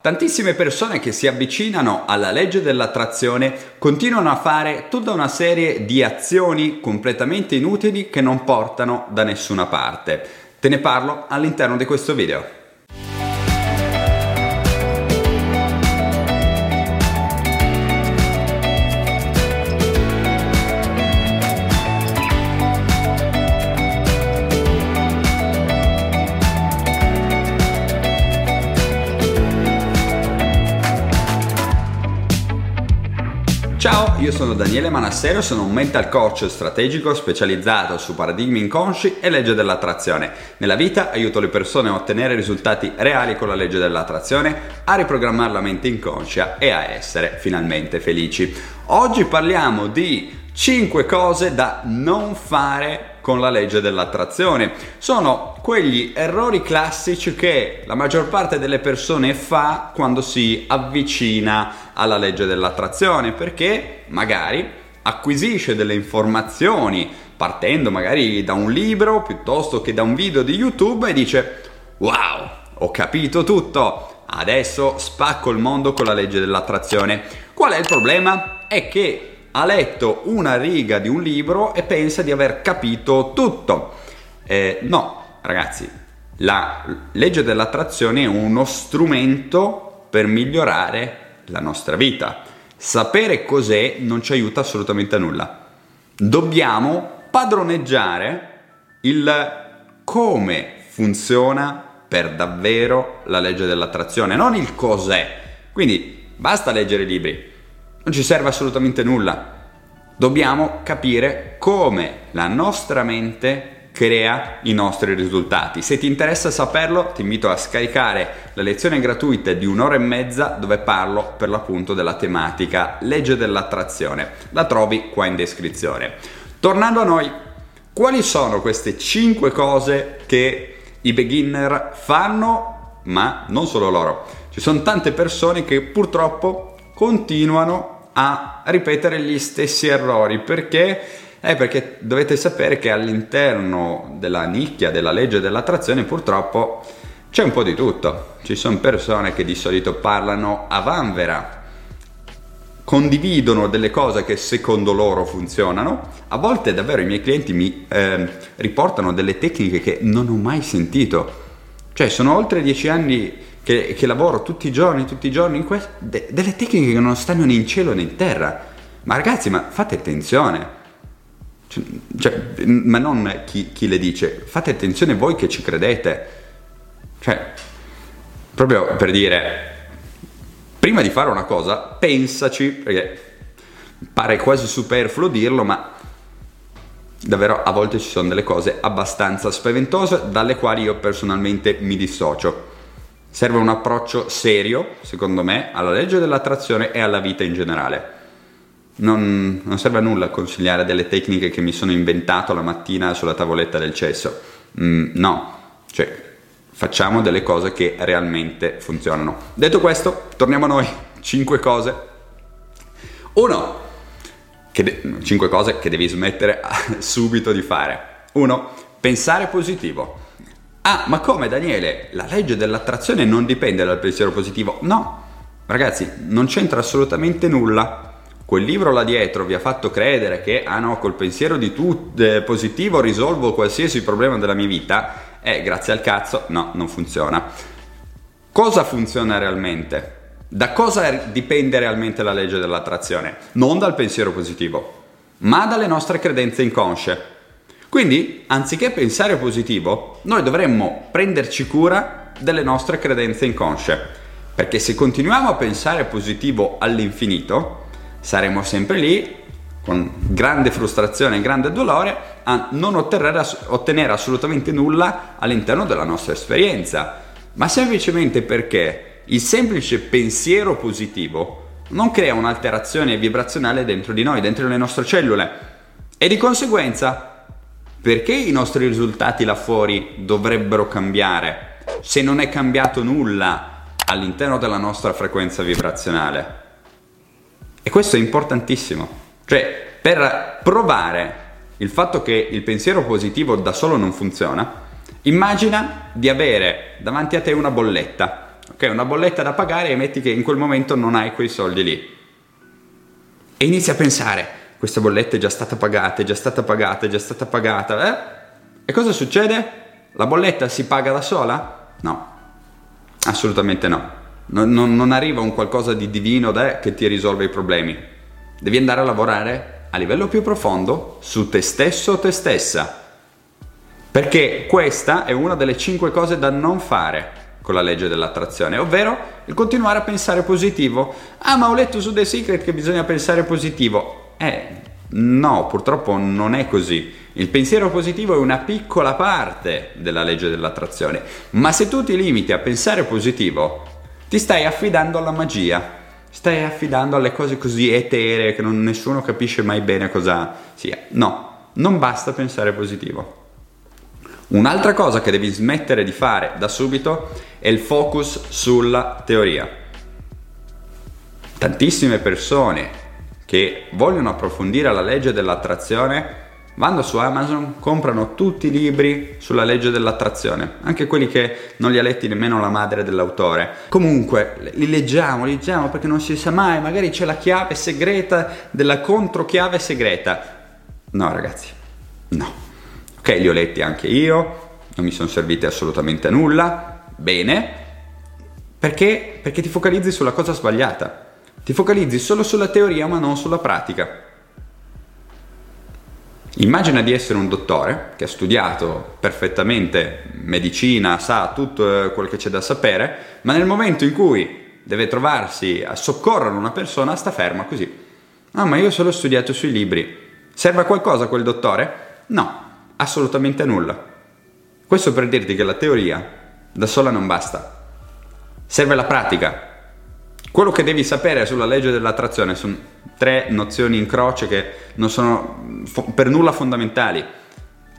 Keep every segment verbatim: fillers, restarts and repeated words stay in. Tantissime persone che si avvicinano alla legge dell'attrazione continuano a fare tutta una serie di azioni completamente inutili che non portano da nessuna parte. Te ne parlo all'interno di questo video. Ciao, io sono Daniele Manassero, sono un mental coach strategico specializzato su paradigmi inconsci e legge dell'attrazione. Nella vita aiuto le persone a ottenere risultati reali con la legge dell'attrazione, a riprogrammare la mente inconscia e a essere finalmente felici. Oggi parliamo di cinque cose da non fare con la legge dell'attrazione. Sono quegli errori classici che la maggior parte delle persone fa quando si avvicina alla legge dell'attrazione, perché magari acquisisce delle informazioni partendo magari da un libro piuttosto che da un video di YouTube e dice "Wow, ho capito tutto, adesso spacco il mondo con la legge dell'attrazione". Qual è il problema? È che ha letto una riga di un libro e pensa di aver capito tutto. Eh, no, ragazzi, la legge dell'attrazione è uno strumento per migliorare la nostra vita. Sapere cos'è non ci aiuta assolutamente a nulla. Dobbiamo padroneggiare il come funziona per davvero la legge dell'attrazione, non il cos'è. Quindi basta leggere libri. Non ci serve assolutamente nulla. Dobbiamo capire come la nostra mente crea i nostri risultati. Se ti interessa saperlo, ti invito a scaricare la lezione gratuita di un'ora e mezza dove parlo per l'appunto della tematica legge dell'attrazione. La trovi qua in descrizione. Tornando a noi, quali sono queste cinque cose che i beginner fanno, ma non solo loro? Ci sono tante persone che purtroppo continuano a ripetere gli stessi errori. Perché? Eh, perché dovete sapere che all'interno della nicchia della legge dell'attrazione purtroppo c'è un po' di tutto. Ci sono persone che di solito parlano a vanvera, condividono delle cose che secondo loro funzionano. A volte davvero i miei clienti mi eh, riportano delle tecniche che non ho mai sentito. Cioè sono oltre dieci anni Che, che lavoro tutti i giorni, tutti i giorni in questo, de, delle tecniche che non stanno né in cielo né in terra. Ma ragazzi, ma fate attenzione, cioè, cioè, ma non chi, chi le dice, fate attenzione voi che ci credete. Cioè, proprio per dire, prima di fare una cosa, pensaci, perché pare quasi superfluo dirlo, ma davvero a volte ci sono delle cose abbastanza spaventose dalle quali io personalmente mi dissocio. Serve un approccio serio, secondo me, alla legge dell'attrazione e alla vita in generale. Non, non serve a nulla consigliare delle tecniche che mi sono inventato la mattina sulla tavoletta del cesso. Mm, no, cioè facciamo delle cose che realmente funzionano. Detto questo, torniamo a noi. Cinque cose. Uno, che de- cinque cose che devi smettere subito di fare. Uno, pensare positivo. Ah, ma come Daniele? La legge dell'attrazione non dipende dal pensiero positivo? No, ragazzi, non c'entra assolutamente nulla. Quel libro là dietro vi ha fatto credere che, ah no, col pensiero di tu, eh, positivo risolvo qualsiasi problema della mia vita. Eh, grazie al cazzo, no, non funziona. Cosa funziona realmente? Da cosa dipende realmente la legge dell'attrazione? Non dal pensiero positivo, ma dalle nostre credenze inconsce. Quindi, anziché pensare positivo, noi dovremmo prenderci cura delle nostre credenze inconsce, perché se continuiamo a pensare positivo all'infinito, saremo sempre lì, con grande frustrazione e grande dolore, a non ottenere, ottenere assolutamente nulla all'interno della nostra esperienza, ma semplicemente perché il semplice pensiero positivo non crea un'alterazione vibrazionale dentro di noi, dentro le nostre cellule, e di conseguenza perché i nostri risultati là fuori dovrebbero cambiare se non è cambiato nulla all'interno della nostra frequenza vibrazionale? E questo è importantissimo. Cioè, per provare il fatto che il pensiero positivo da solo non funziona, immagina di avere davanti a te una bolletta ok? Una bolletta da pagare, e metti che in quel momento non hai quei soldi lì. E inizi a pensare, questa bolletta è già stata pagata, è già stata pagata, è già stata pagata, eh? E cosa succede? La bolletta si paga da sola? No, assolutamente no. Non, non, non arriva un qualcosa di divino da, che ti risolve i problemi. Devi andare a lavorare a livello più profondo su te stesso o te stessa, perché questa è una delle cinque cose da non fare con la legge dell'attrazione, ovvero il continuare a pensare positivo. Ah, ma ho letto su The Secret che bisogna pensare positivo. Eh no, purtroppo non è così. Il pensiero positivo è una piccola parte della legge dell'attrazione, ma se tu ti limiti a pensare positivo ti stai affidando alla magia, stai affidando alle cose così eteree che non, nessuno capisce mai bene cosa sia. No, non basta pensare positivo. Un'altra cosa che devi smettere di fare da subito è il focus sulla teoria. Tantissime persone che vogliono approfondire la legge dell'attrazione vanno su Amazon, comprano tutti i libri sulla legge dell'attrazione, anche quelli che non li ha letti nemmeno la madre dell'autore. Comunque li leggiamo, li leggiamo perché non si sa mai, magari c'è la chiave segreta della controchiave segreta. No ragazzi, no. Ok, li ho letti anche io, non mi sono serviti assolutamente a nulla. Bene, perché? Perché ti focalizzi sulla cosa sbagliata. Ti focalizzi solo sulla teoria ma non sulla pratica. Immagina di essere un dottore che ha studiato perfettamente medicina, sa tutto quello che c'è da sapere, ma nel momento in cui deve trovarsi a soccorrere una persona sta ferma così. Ah, ma io solo ho studiato sui libri. Serve a qualcosa quel dottore? No, assolutamente a nulla. Questo per dirti che la teoria da sola non basta. Serve la pratica. Quello che devi sapere sulla legge dell'attrazione sono tre nozioni in croce che non sono fo- per nulla fondamentali.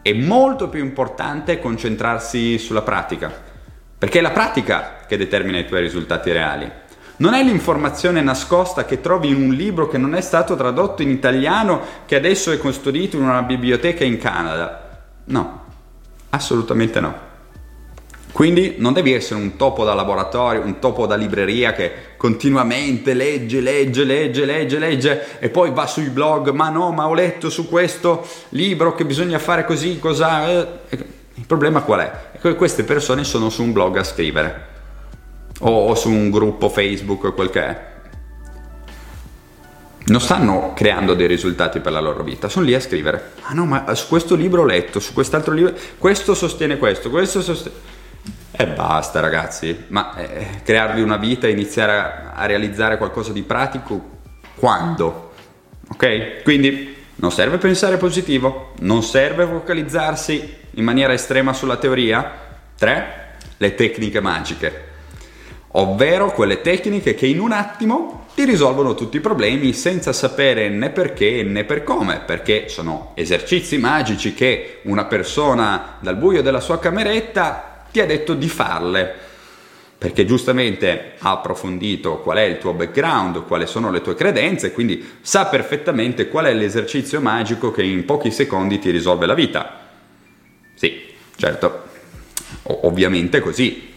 È molto più importante concentrarsi sulla pratica, perché è la pratica che determina i tuoi risultati reali. Non è l'informazione nascosta che trovi in un libro che non è stato tradotto in italiano, che adesso è custodito in una biblioteca in Canada. No, assolutamente no. Quindi non devi essere un topo da laboratorio, un topo da libreria che continuamente legge, legge, legge, legge, legge e poi va sui blog, ma no, ma ho letto su questo libro che bisogna fare così, cosa... Il problema qual è? È che queste persone sono su un blog a scrivere o su un gruppo Facebook o quel che è. Non stanno creando dei risultati per la loro vita, sono lì a scrivere. Ah no, ma su questo libro ho letto, su quest'altro libro... Questo sostiene questo, questo sostiene... E basta ragazzi, ma eh, crearvi una vita e iniziare a, a realizzare qualcosa di pratico quando? Ok? Quindi non serve pensare positivo, non serve focalizzarsi in maniera estrema sulla teoria. Tre, le tecniche magiche, ovvero quelle tecniche che in un attimo ti risolvono tutti i problemi senza sapere né perché né per come, perché sono esercizi magici che una persona dal buio della sua cameretta ti ha detto di farle, perché giustamente ha approfondito qual è il tuo background, quali sono le tue credenze, quindi sa perfettamente qual è l'esercizio magico che in pochi secondi ti risolve la vita. Sì, certo, ovviamente così,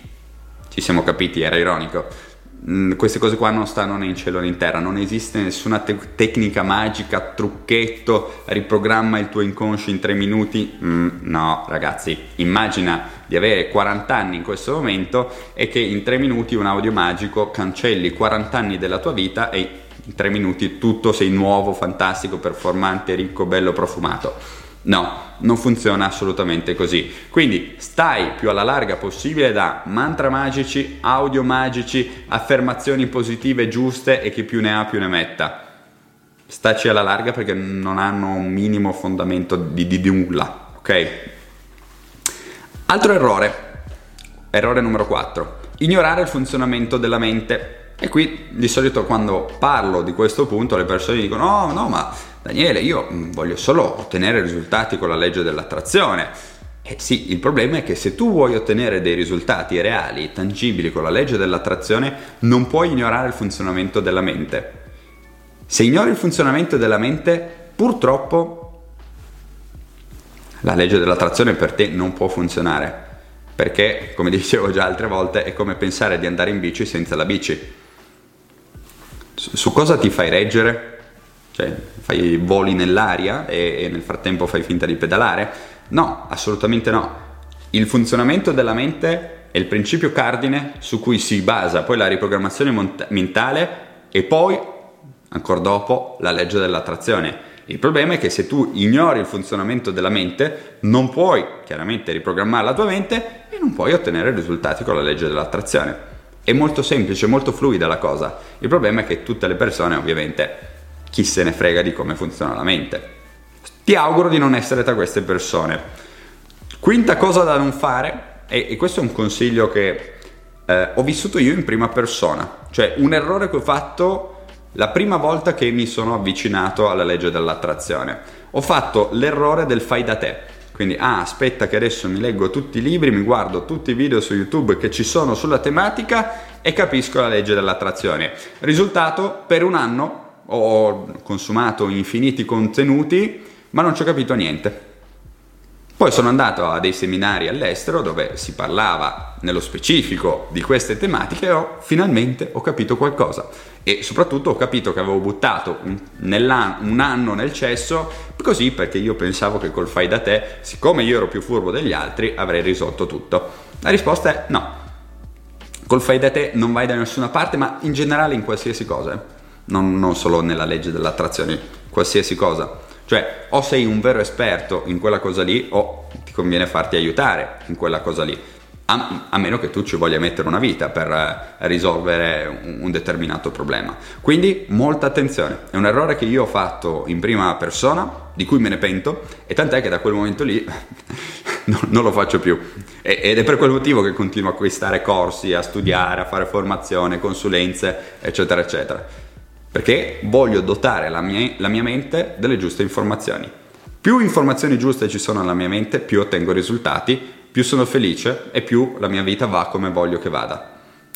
ci siamo capiti, era ironico. Mm, queste cose qua non stanno né in cielo né in terra, non esiste nessuna te- tecnica magica, trucchetto, riprogramma il tuo inconscio in tre minuti. Mm, no ragazzi, immagina di avere quaranta anni in questo momento e che in tre minuti un audio magico cancelli quaranta anni della tua vita e in tre minuti tutto sei nuovo, fantastico, performante, ricco, bello, profumato. No, non funziona assolutamente così. Quindi stai più alla larga possibile da mantra magici, audio magici, affermazioni positive giuste e chi più ne ha più ne metta. Staci alla larga perché non hanno un minimo fondamento di, di, di nulla, ok? Altro errore, errore numero quattro, ignorare il funzionamento della mente. E qui di solito quando parlo di questo punto le persone dicono no, no, ma Daniele, io voglio solo ottenere risultati con la legge dell'attrazione. Eh sì, il problema è che se tu vuoi ottenere dei risultati reali, tangibili con la legge dell'attrazione, non puoi ignorare il funzionamento della mente. Se ignori il funzionamento della mente, purtroppo la legge dell'attrazione per te non può funzionare. perché, come dicevo già altre volte, è come pensare di andare in bici senza la bici. Su cosa ti fai reggere? Cioè, fai voli nell'aria e, e nel frattempo fai finta di pedalare? No, assolutamente no. Il funzionamento della mente è il principio cardine su cui si basa poi la riprogrammazione mont- mentale e poi, ancora dopo, la legge dell'attrazione. Il problema è che se tu ignori il funzionamento della mente, non puoi chiaramente riprogrammare la tua mente e non puoi ottenere risultati con la legge dell'attrazione. È molto semplice, molto fluida la cosa. Il problema è che tutte le persone, ovviamente, chi se ne frega di come funziona la mente. Ti auguro di non essere tra queste persone. Quinta cosa da non fare, e, e questo è un consiglio che eh, ho vissuto io in prima persona, cioè un errore che ho fatto la prima volta che mi sono avvicinato alla legge dell'attrazione. Ho fatto l'errore del fai da te. Quindi, ah, aspetta che adesso mi leggo tutti i libri, mi guardo tutti i video su YouTube che ci sono sulla tematica e capisco la legge dell'attrazione. Risultato, per un anno ho consumato infiniti contenuti, ma non ci ho capito niente. Poi sono andato a dei seminari all'estero dove si parlava nello specifico di queste tematiche e ho, finalmente ho capito qualcosa. E soprattutto ho capito che avevo buttato un, un anno nel cesso, così, perché io pensavo che col fai da te, siccome io ero più furbo degli altri, avrei risolto tutto. La risposta è no. Col fai da te non vai da nessuna parte, ma in generale in qualsiasi cosa. Non, non solo nella legge dell'attrazione, qualsiasi cosa. Cioè, o sei un vero esperto in quella cosa lì, o ti conviene farti aiutare in quella cosa lì, a, a meno che tu ci voglia mettere una vita per eh, risolvere un, un determinato problema. Quindi molta attenzione, è un errore che io ho fatto in prima persona, di cui me ne pento, e tant'è che da quel momento lì non, non lo faccio più, e, ed è per quel motivo che continuo a acquistare corsi, a studiare, a fare formazione, consulenze, eccetera eccetera. Perché voglio dotare la mia, la mia mente delle giuste informazioni. Più informazioni giuste ci sono nella mia mente, più ottengo risultati, più sono felice e più la mia vita va come voglio che vada.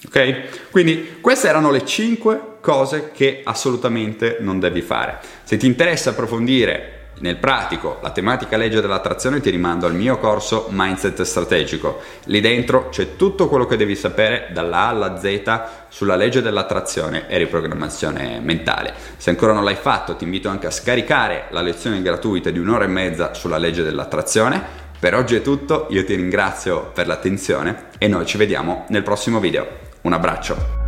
Ok? Quindi queste erano le cinque cose che assolutamente non devi fare. Se ti interessa approfondire nel pratico la tematica legge dell'attrazione, ti rimando al mio corso Mindset Strategico. Lì dentro c'è tutto quello che devi sapere dalla A alla Z sulla legge dell'attrazione e riprogrammazione mentale. Se ancora non l'hai fatto, ti invito anche a scaricare la lezione gratuita di un'ora e mezza sulla legge dell'attrazione. Per oggi è tutto, io ti ringrazio per l'attenzione e noi ci vediamo nel prossimo video. Un abbraccio!